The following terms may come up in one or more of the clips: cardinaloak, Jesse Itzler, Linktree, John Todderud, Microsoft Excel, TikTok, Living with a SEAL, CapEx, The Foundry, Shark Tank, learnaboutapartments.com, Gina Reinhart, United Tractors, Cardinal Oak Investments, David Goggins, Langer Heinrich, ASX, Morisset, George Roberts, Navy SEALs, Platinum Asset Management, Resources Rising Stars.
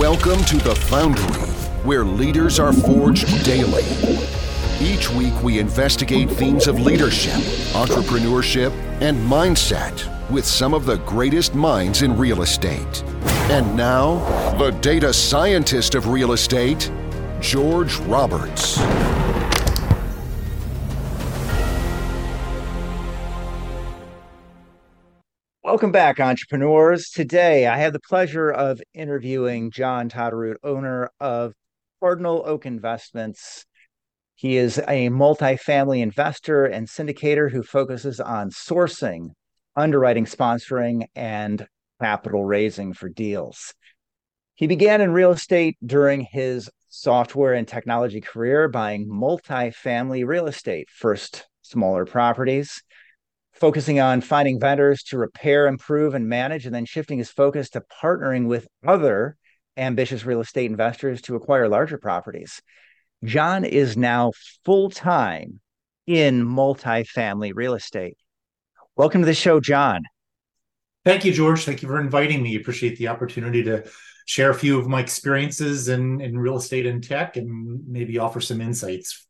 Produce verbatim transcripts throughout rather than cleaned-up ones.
Welcome to The Foundry, where leaders are forged daily. Each week we investigate themes of leadership, entrepreneurship, and mindset with some of the greatest minds in real estate. And now, the data scientist of real estate, George Roberts. Welcome back, entrepreneurs. Today, I have the pleasure of interviewing John Todderud, owner of Cardinal Oak Investments. He is a multifamily investor and syndicator who focuses on sourcing, underwriting, sponsoring, and capital raising for deals. He began in real estate during his software and technology career, buying multifamily real estate, first smaller properties, focusing on finding vendors to repair, improve, and manage, and then shifting his focus to partnering with other ambitious real estate investors to acquire larger properties. John is now full-time in multifamily real estate. Welcome to the show, John. Thank you, George. Thank you for inviting me. Appreciate the opportunity to share a few of my experiences in, in real estate and tech and maybe offer some insights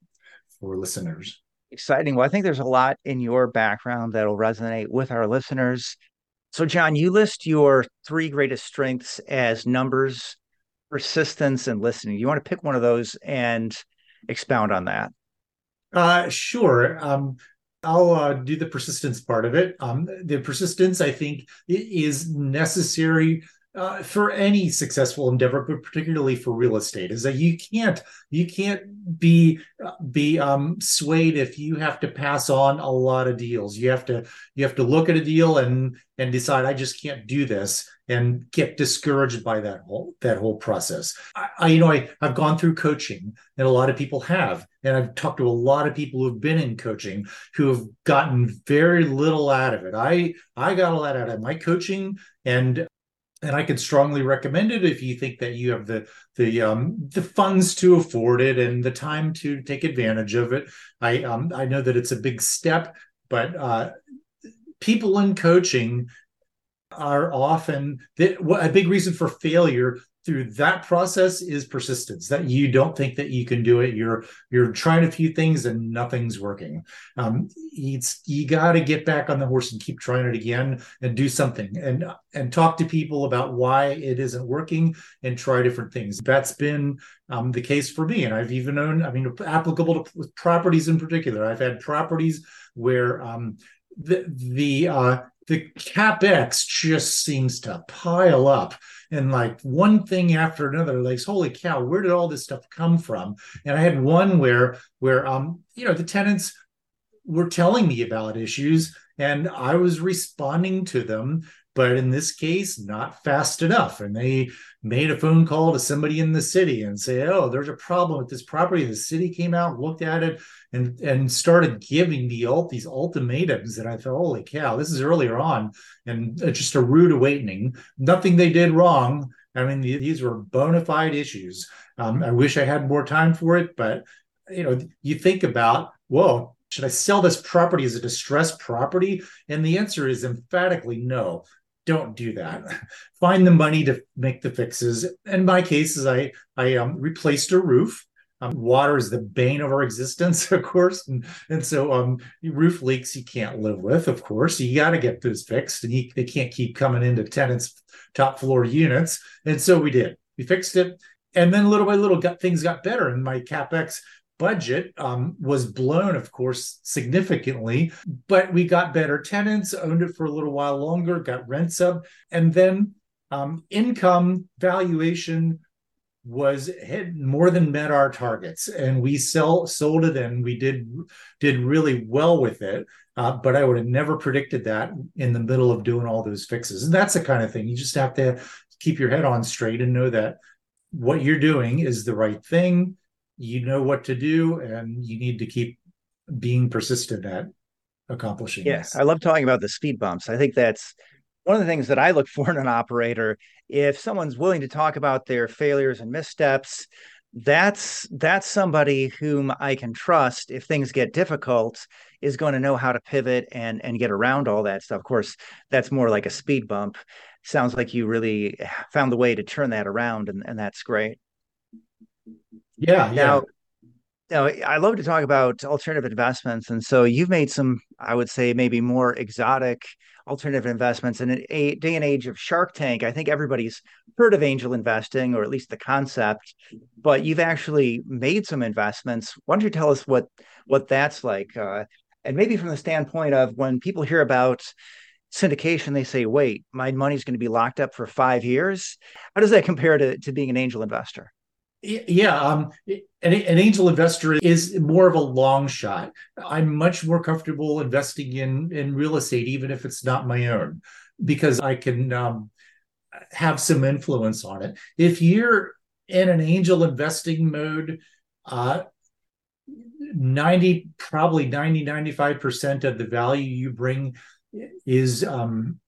for listeners. Exciting. Well, I think there's a lot in your background that'll resonate with our listeners. So, John, you list your three greatest strengths as numbers, persistence, and listening. You want to pick one of those and expound on that? Uh, sure. Um, I'll uh, do the persistence part of it. Um, the persistence, I think, is necessary Uh, for any successful endeavor, but particularly for real estate, is that you can't you can't be uh, be um, swayed if you have to pass on a lot of deals. You have to you have to look at a deal and and decide, I just can't do this, and get discouraged by that whole that whole process. I, I you know I I've gone through coaching, and a lot of people have, and I've talked to a lot of people who've been in coaching who have gotten very little out of it. I I got a lot out of my coaching, and And I could strongly recommend it if you think that you have the the um, the funds to afford it and the time to take advantage of it. I um, I know that it's a big step, but uh, people in coaching are often they, a big reason for failure through that process is persistence. That you don't think that you can do it. You're you're trying a few things and nothing's working. Um, it's you got to get back on the horse and keep trying it again and do something and and talk to people about why it isn't working and try different things. That's been um, the case for me, and I've even owned. I mean, applicable to properties in particular. I've had properties where um, the the uh, the CapEx just seems to pile up. And like one thing after another, like, holy cow, where did all this stuff come from? And I had one where, where um, you know, the tenants were telling me about issues and I was responding to them, but in this case, not fast enough. And they made a phone call to somebody in the city and say, oh, there's a problem with this property. The city came out, looked at it, and, and started giving me all these ultimatums. And I thought, holy cow, this is earlier on. And just a rude awakening. Nothing they did wrong. I mean, these were bona fide issues. Um, I wish I had more time for it. But, you know, you think about, whoa, should I sell this property as a distressed property? And the answer is emphatically no. Don't do that. Find the money to make the fixes. In my cases, I I um, replaced a roof. Um, water is the bane of our existence, of course, and and so um, roof leaks you can't live with. Of course, you got to get those fixed, and you, they can't keep coming into tenants' top floor units. And so we did. We fixed it, and then little by little, got, things got better. And my CapEx budget um, was blown, of course, significantly, but we got better tenants, owned it for a little while longer, got rents up, and then um, income valuation was hit, more than met our targets, and we sell sold it, and we did did really well with it. Uh, but I would have never predicted that in the middle of doing all those fixes, and that's the kind of thing you just have to keep your head on straight and know that what you're doing is the right thing. You know what to do, and you need to keep being persistent at accomplishing yeah, this. I love talking about the speed bumps. I think that's one of the things that I look for in an operator. If someone's willing to talk about their failures and missteps, that's that's somebody whom I can trust if things get difficult is going to know how to pivot and and get around all that stuff. Of course, that's more like a speed bump. Sounds like you really found the way to turn that around, and, and that's great. Yeah. Now, yeah. You know, I love to talk about alternative investments. And so you've made some, I would say, maybe more exotic alternative investments. In a day and age of Shark Tank, I think everybody's heard of angel investing, or at least the concept, but you've actually made some investments. Why don't you tell us what, what that's like? Uh, and maybe from the standpoint of when people hear about syndication, they say, wait, my money's going to be locked up for five years. How does that compare to, to being an angel investor? Yeah, um, an, an angel investor is more of a long shot. I'm much more comfortable investing in, in real estate, even if it's not my own, because I can um, have some influence on it. If you're in an angel investing mode, uh, ninety, probably ninety, ninety-five percent of the value you bring is um,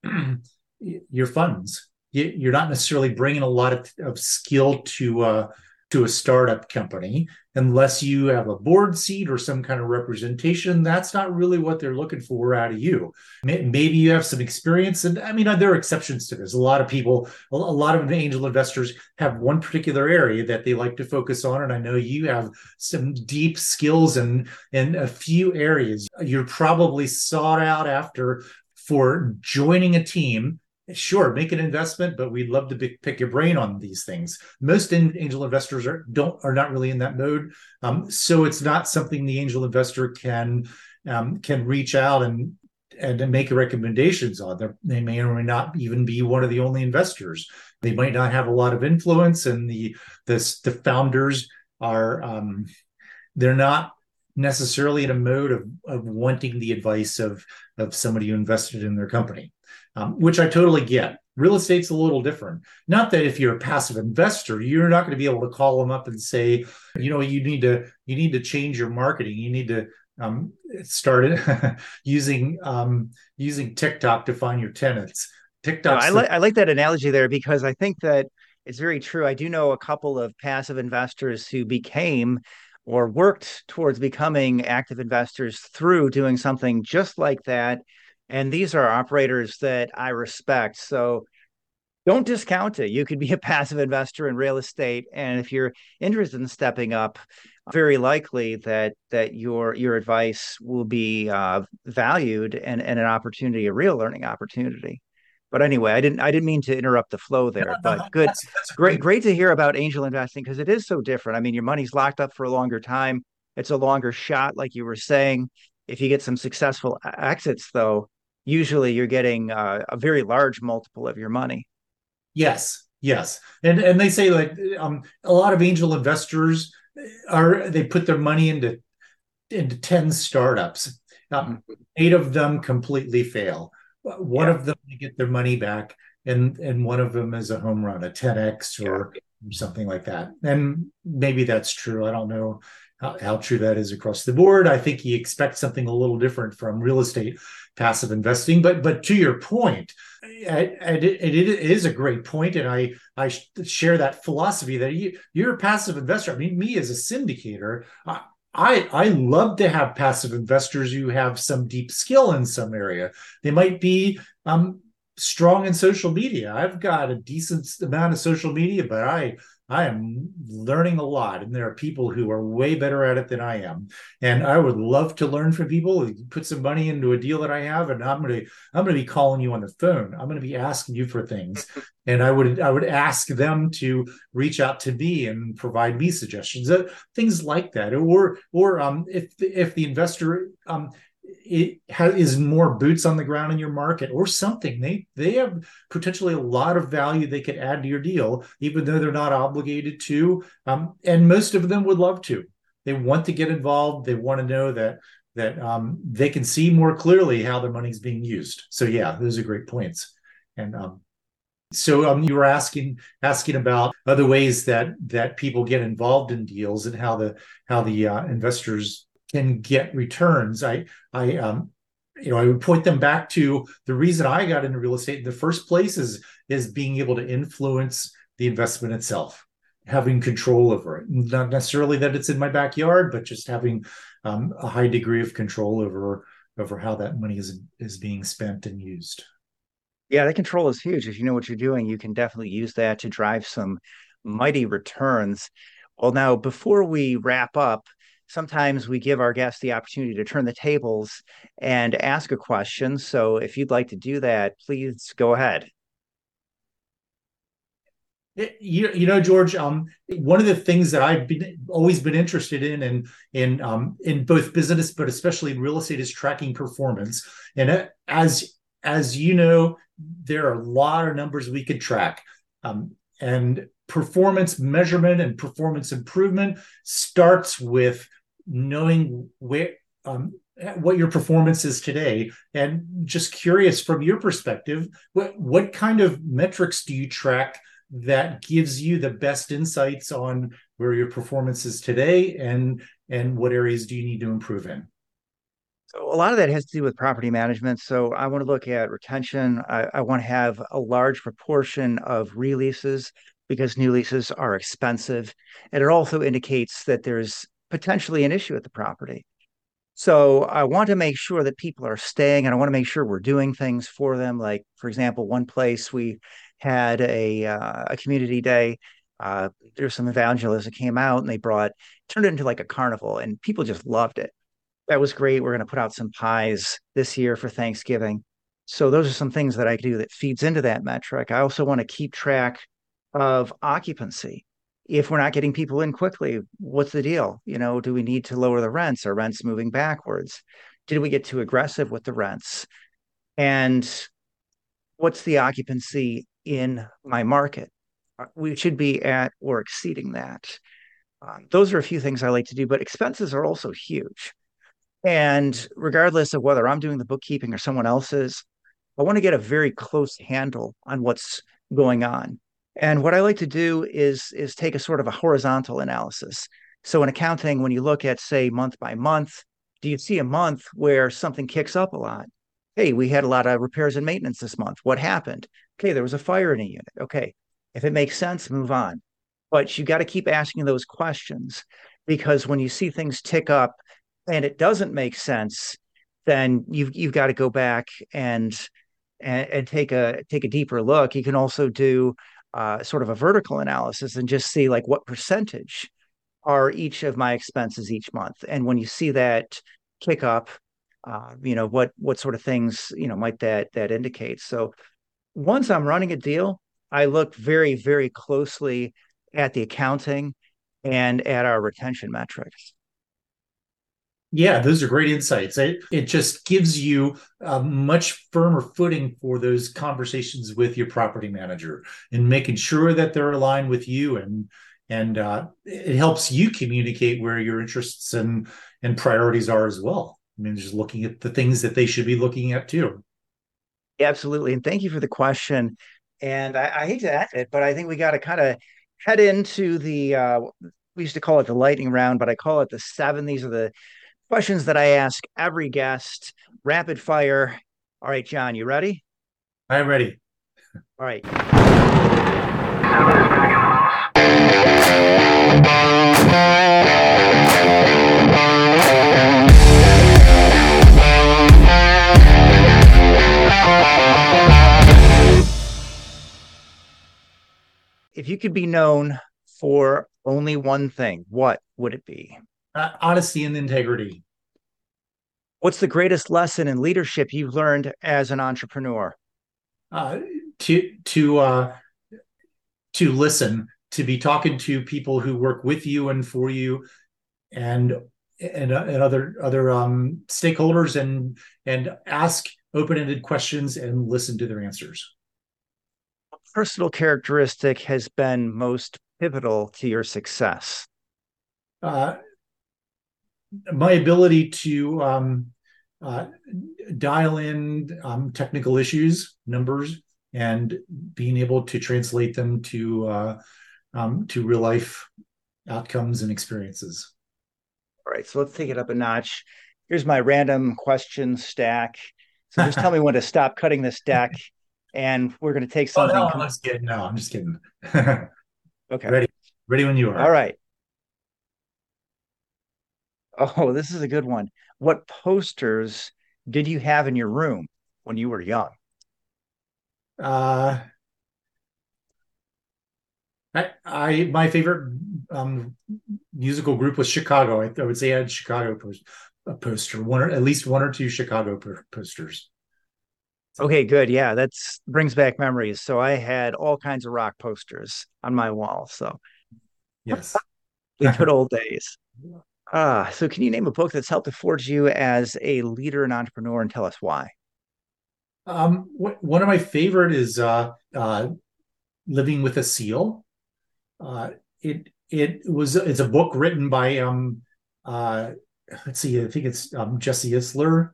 your funds. You're not necessarily bringing a lot of, of skill to uh, to a startup company, unless you have a board seat or some kind of representation. That's not really what they're looking for out of you. Maybe you have some experience. And I mean, there are exceptions to this. A lot of people, a lot of angel investors have one particular area that they like to focus on. And I know you have some deep skills in, in a few areas. You're probably sought out after for joining a team. Sure, make an investment, but we'd love to b- pick your brain on these things. Most in- angel investors are don't are not really in that mode, um, so it's not something the angel investor can um, can reach out and and make recommendations on. They're, they may or may not even be one of the only investors. They might not have a lot of influence, and the the, the founders are um, they're not necessarily in a mode of of wanting the advice of of somebody who invested in their company. Um, which I totally get. Real estate's a little different. Not that if you're a passive investor, you're not going to be able to call them up and say, you know, you need to you need to change your marketing. You need to um, start it using um, using TikTok to find your tenants. TikTok. I, li- the- I like that analogy there, because I think that it's very true. I do know a couple of passive investors who became or worked towards becoming active investors through doing something just like that. And these are operators that I respect. So don't discount it. You could be a passive investor in real estate. And if you're interested in stepping up, very likely that that your your advice will be uh, valued and, and an opportunity, a real learning opportunity. But anyway, I didn't I didn't mean to interrupt the flow there, no, but no, good. That's, that's great. Great to hear about angel investing, because it is so different. I mean, your money's locked up for a longer time. It's a longer shot, like you were saying. If you get some successful exits, though, usually you're getting uh, a very large multiple of your money. Yes, yes. And and they say, like, um, a lot of angel investors are, they put their money into, into ten startups. Um, eight of them completely fail. One yeah. of them, they get their money back, and, and one of them is a home run, a ten X or yeah. something like that. And maybe that's true. I don't know how, how true that is across the board. I think you expect something a little different from real estate passive investing, but but to your point, I, I, it, it is a great point, and I I share that philosophy that you you're a passive investor. I mean, me as a syndicator, I I love to have passive investors who have some deep skill in some area. They might be um, strong in social media. I've got a decent amount of social media, but I. I am learning a lot, and there are people who are way better at it than I am. And I would love to learn from people. Put some money into a deal that I have, and I'm gonna I'm gonna be calling you on the phone. I'm gonna be asking you for things, and I would I would ask them to reach out to me and provide me suggestions, uh, things like that. Or or um, if if the investor um. It has, is more boots on the ground in your market or something. They they have potentially a lot of value they could add to your deal, even though they're not obligated to. Um, and most of them would love to. They want to get involved. They want to know that that um, they can see more clearly how their money's being used. So yeah, those are great points. And um, so um, you were asking asking about other ways that that people get involved in deals and how the how the uh, investors can get returns. I, I, um, you know, I would point them back to the reason I got into real estate in the first place is, is being able to influence the investment itself. having control over it. Not necessarily that it's in my backyard, but just having um, a high degree of control over over how that money is is being spent and used. Yeah, that control is huge. If you know what you're doing, you can definitely use that to drive some mighty returns. Well, now, before we wrap up, sometimes we give our guests the opportunity to turn the tables and ask a question. So if you'd like to do that, please go ahead. You, you know, George, um, one of the things that I've been always been interested in, and in um, in both business, but especially in real estate, is tracking performance. And as as you know, there are a lot of numbers we could track, um, and performance measurement and performance improvement starts with knowing where um, what your performance is today. And just curious, from your perspective, what what kind of metrics do you track that gives you the best insights on where your performance is today, and and what areas do you need to improve in? So a lot of that has to do with property management. So I want to look at retention. I, I want to have a large proportion of releases because new leases are expensive. And it also indicates that there's potentially an issue at the property. So I want to make sure that people are staying, and I want to make sure we're doing things for them. Like, for example, one place we had a uh, a community day. Uh, There's some evangelists that came out, and they brought, turned it into like a carnival, and people just loved it. That was great. We're going to put out some pies this year for Thanksgiving. So those are some things that I do that feeds into that metric. I also want to keep track of occupancy. If we're not getting people in quickly, what's the deal? You know, do we need to lower the rents? Are rents moving backwards? Did we get too aggressive with the rents? And what's the occupancy in my market? We should be at or exceeding that. Um, those are a few things I like to do, but expenses are also huge. And regardless of whether I'm doing the bookkeeping or someone else is, I want to get a very close handle on what's going on. And what I like to do is, is take a sort of a horizontal analysis. So in accounting, when you look at, say, month by month, do you see a month where something kicks up a lot? Hey, we had a lot of repairs and maintenance this month. What happened? Okay, there was a fire in a unit. Okay, if it makes sense, move on. But you got to keep asking those questions, because when you see things tick up and it doesn't make sense, then you've you've got to go back and, and and take a take a deeper look. You can also do Uh, sort of a vertical analysis and just see like what percentage are each of my expenses each month. And when you see that kick up, uh, you know, what what sort of things, you know, might that that indicate. So once I'm running a deal, I look very, very closely at the accounting and at our retention metrics. Yeah, those are great insights. It, it just gives you a much firmer footing for those conversations with your property manager, and making sure that they're aligned with you, and and uh, it helps you communicate where your interests and and priorities are as well. I mean, just looking at the things that they should be looking at too. Yeah, absolutely. And thank you for the question. And I, I hate to add it, but I think we got to kind of head into the, uh, we used to call it the lightning round, but I call it the seven. These are the questions that I ask every guest, rapid fire. All right, John, you ready? I'm ready. All right. If you could be known for only one thing, what would it be? Uh, honesty and integrity. What's the greatest lesson in leadership you've learned as an entrepreneur? Uh, to to uh, to listen, to be talking to people who work with you and for you, and and, uh, and other other um, stakeholders, and and ask open-ended questions and listen to their answers. What personal characteristic has been most pivotal to your success? Uh, My ability to um, uh, dial in um, technical issues, numbers, and being able to translate them to uh, um, to real life outcomes and experiences. All right, so let's take it up a notch. Here's my random question stack. So just tell me when to stop cutting this deck, and we're going to take something. Oh, no, I'm just kidding. No, I'm just kidding. Okay. Ready? Ready when you are. All right. Oh, this is a good one. What posters did you have in your room when you were young? Uh, I, I my favorite um, musical group was Chicago. I, I would say I had Chicago post, a poster, one or at least one or two Chicago per, posters. Okay, good. Yeah, that brings back memories. So I had all kinds of rock posters on my wall. So yes, the good old days. Ah, so can you name a book that's helped to forge you as a leader and entrepreneur, and tell us why? Um, wh- one of my favorite is uh, uh, "Living with a SEAL." Uh, it it was it's a book written by um uh, let's see, I think it's um, Jesse Itzler,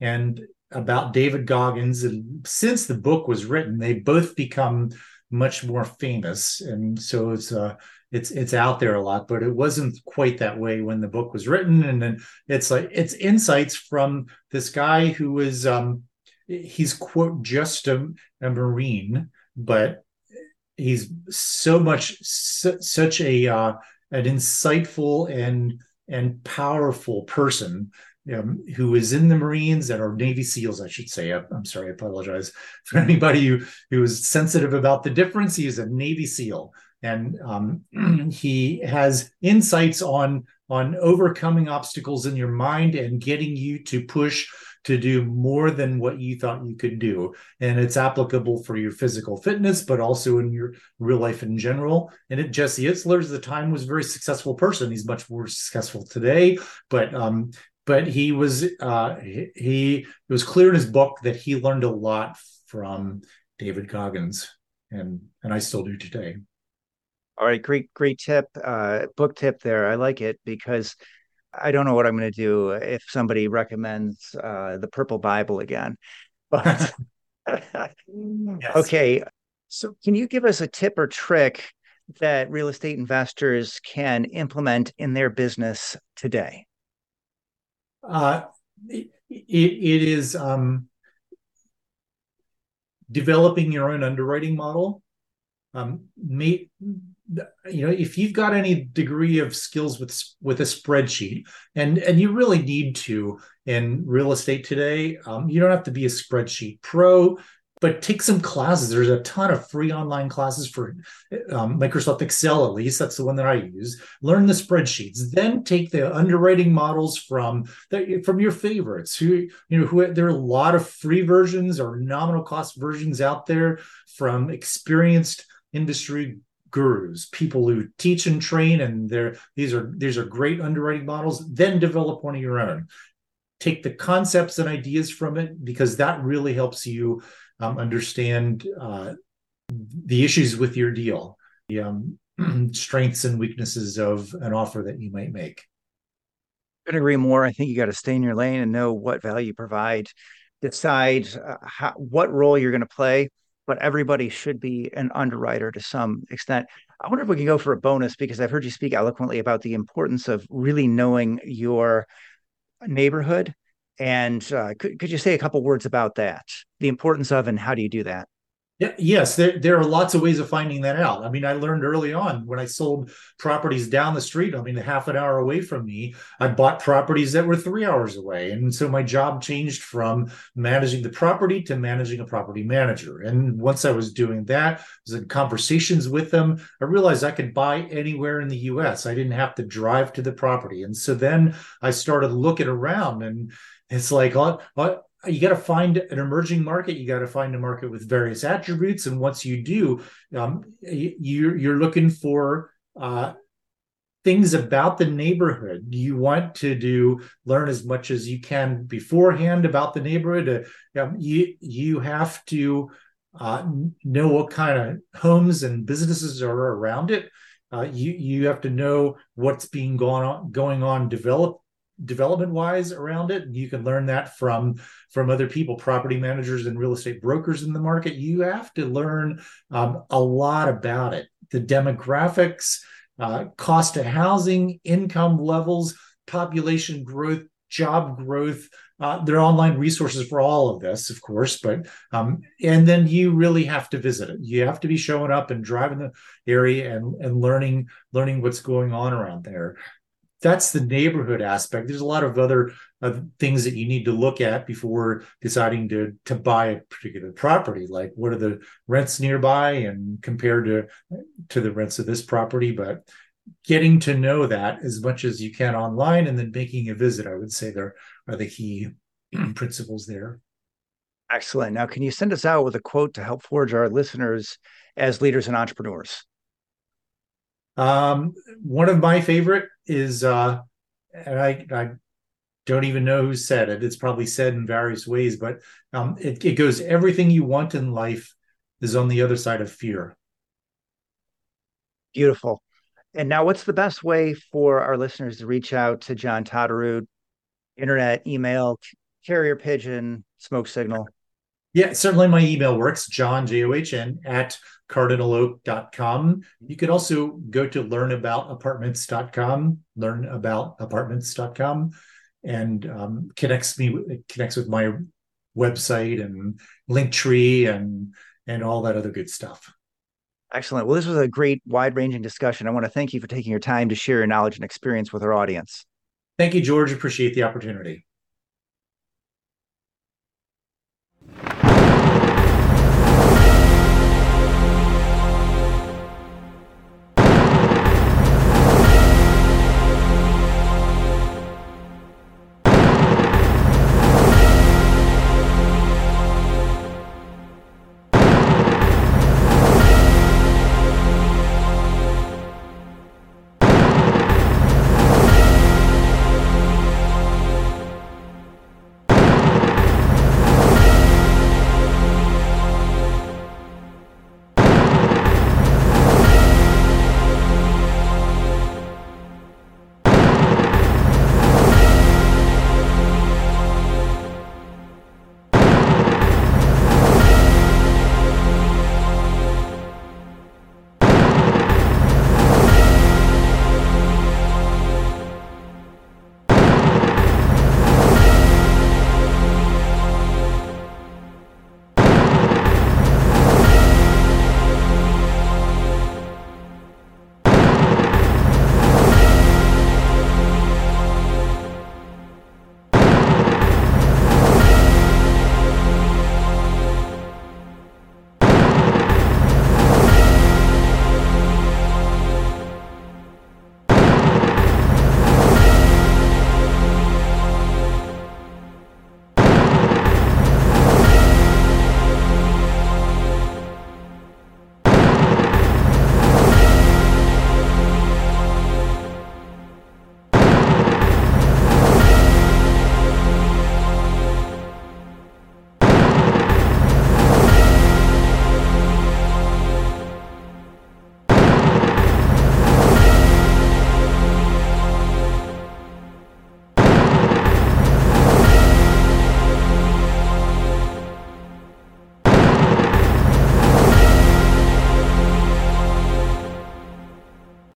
and about David Goggins. And since the book was written, they both become much more famous, and so it's uh it's it's out there a lot, but it wasn't quite that way when the book was written. And then it's like it's insights from this guy who is um he's quote just a, a Marine, but he's so much su- such a uh, an insightful and and powerful person Um, who is in the Marines and or Navy SEALs, I should say. I, I'm sorry, I apologize for anybody who, who is sensitive about the difference. He is a Navy SEAL, and um, he has insights on, on overcoming obstacles in your mind and getting you to push to do more than what you thought you could do. And it's applicable for your physical fitness, but also in your real life in general. And it, Jesse Itzler, at the time, was a very successful person. He's much more successful today, but um, But he was uh, he, he it was clear in his book that he learned a lot from David Goggins, and and I still do today. All right, great great tip, uh, book tip there. I like it because I don't know what I'm going to do if somebody recommends uh, the Purple Bible again. But yes. Okay, so can you give us a tip or trick that real estate investors can implement in their business today? Uh, it, it is um, developing your own underwriting model. Um, may, you know, if you've got any degree of skills with with a spreadsheet, and and you really need to in real estate today, um, you don't have to be a spreadsheet pro, but take some classes. There's a ton of free online classes for um, Microsoft Excel, at least. That's the one that I use. Learn the spreadsheets. Then take the underwriting models from the, from your favorites. Who you know? Who there are a lot of free versions or nominal cost versions out there from experienced industry gurus, people who teach and train, and they're these are these are great underwriting models. Then develop one of your own. Take the concepts and ideas from it, because that really helps you Um, understand uh, the issues with your deal, the um, strengths and weaknesses of an offer that you might make. I couldn't agree more. I think you got to stay in your lane and know what value you provide, decide uh, how, what role you're going to play, but everybody should be an underwriter to some extent. I wonder if we can go for a bonus, because I've heard you speak eloquently about the importance of really knowing your neighborhood. And uh, could could you say a couple words about that? The importance of, and how do you do that? Yeah, yes, there there are lots of ways of finding that out. I mean, I learned early on when I sold properties down the street. I mean, half an hour away from me, I bought properties that were three hours away, and so my job changed from managing the property to managing a property manager. And once I was doing that, I was in conversations with them. I realized I could buy anywhere in the U S. I didn't have to drive to the property, and so then I started looking around, and it's like, oh, oh, you got to find an emerging market. You got to find a market with various attributes. And once you do, um, you, you're looking for uh, things about the neighborhood. You want to do learn as much as you can beforehand about the neighborhood. Uh, um, you, you have to uh, know what kind of homes and businesses are around it. Uh, you, you have to know what's being going on, going on developed. development wise around it. You can learn that from from other people, property managers and real estate brokers in the market. You have to learn um, a lot about it, the demographics, uh, cost of housing, income levels, population growth, job growth. Uh, there are online resources for all of this, of course, but um, and then you really have to visit it. You have to be showing up and driving the area and, and learning, learning what's going on around there. That's the neighborhood aspect. There's a lot of other uh, things that you need to look at before deciding to to buy a particular property. Like what are the rents nearby and compared to to the rents of this property. But getting to know that as much as you can online and then making a visit, I would say there are the key principles there. Excellent. Now, can you send us out with a quote to help forge our listeners as leaders and entrepreneurs? Um, one of my favorite is, uh, and I, I don't even know who said it. It's probably said in various ways, but um, it, it goes, everything you want in life is on the other side of fear. Beautiful. And now what's the best way for our listeners to reach out to John Todderud? Internet, email, carrier pigeon, smoke signal? Yeah, certainly my email works, John, J O H N, at cardinal oak dot com. You could also go to learn about apartments dot com, learn about apartments dot com, and um, connects me it connects with my website and Linktree and and all that other good stuff. Excellent. Well, this was a great wide-ranging discussion. I want to thank you for taking your time to share your knowledge and experience with our audience. Thank you, George. Appreciate the opportunity.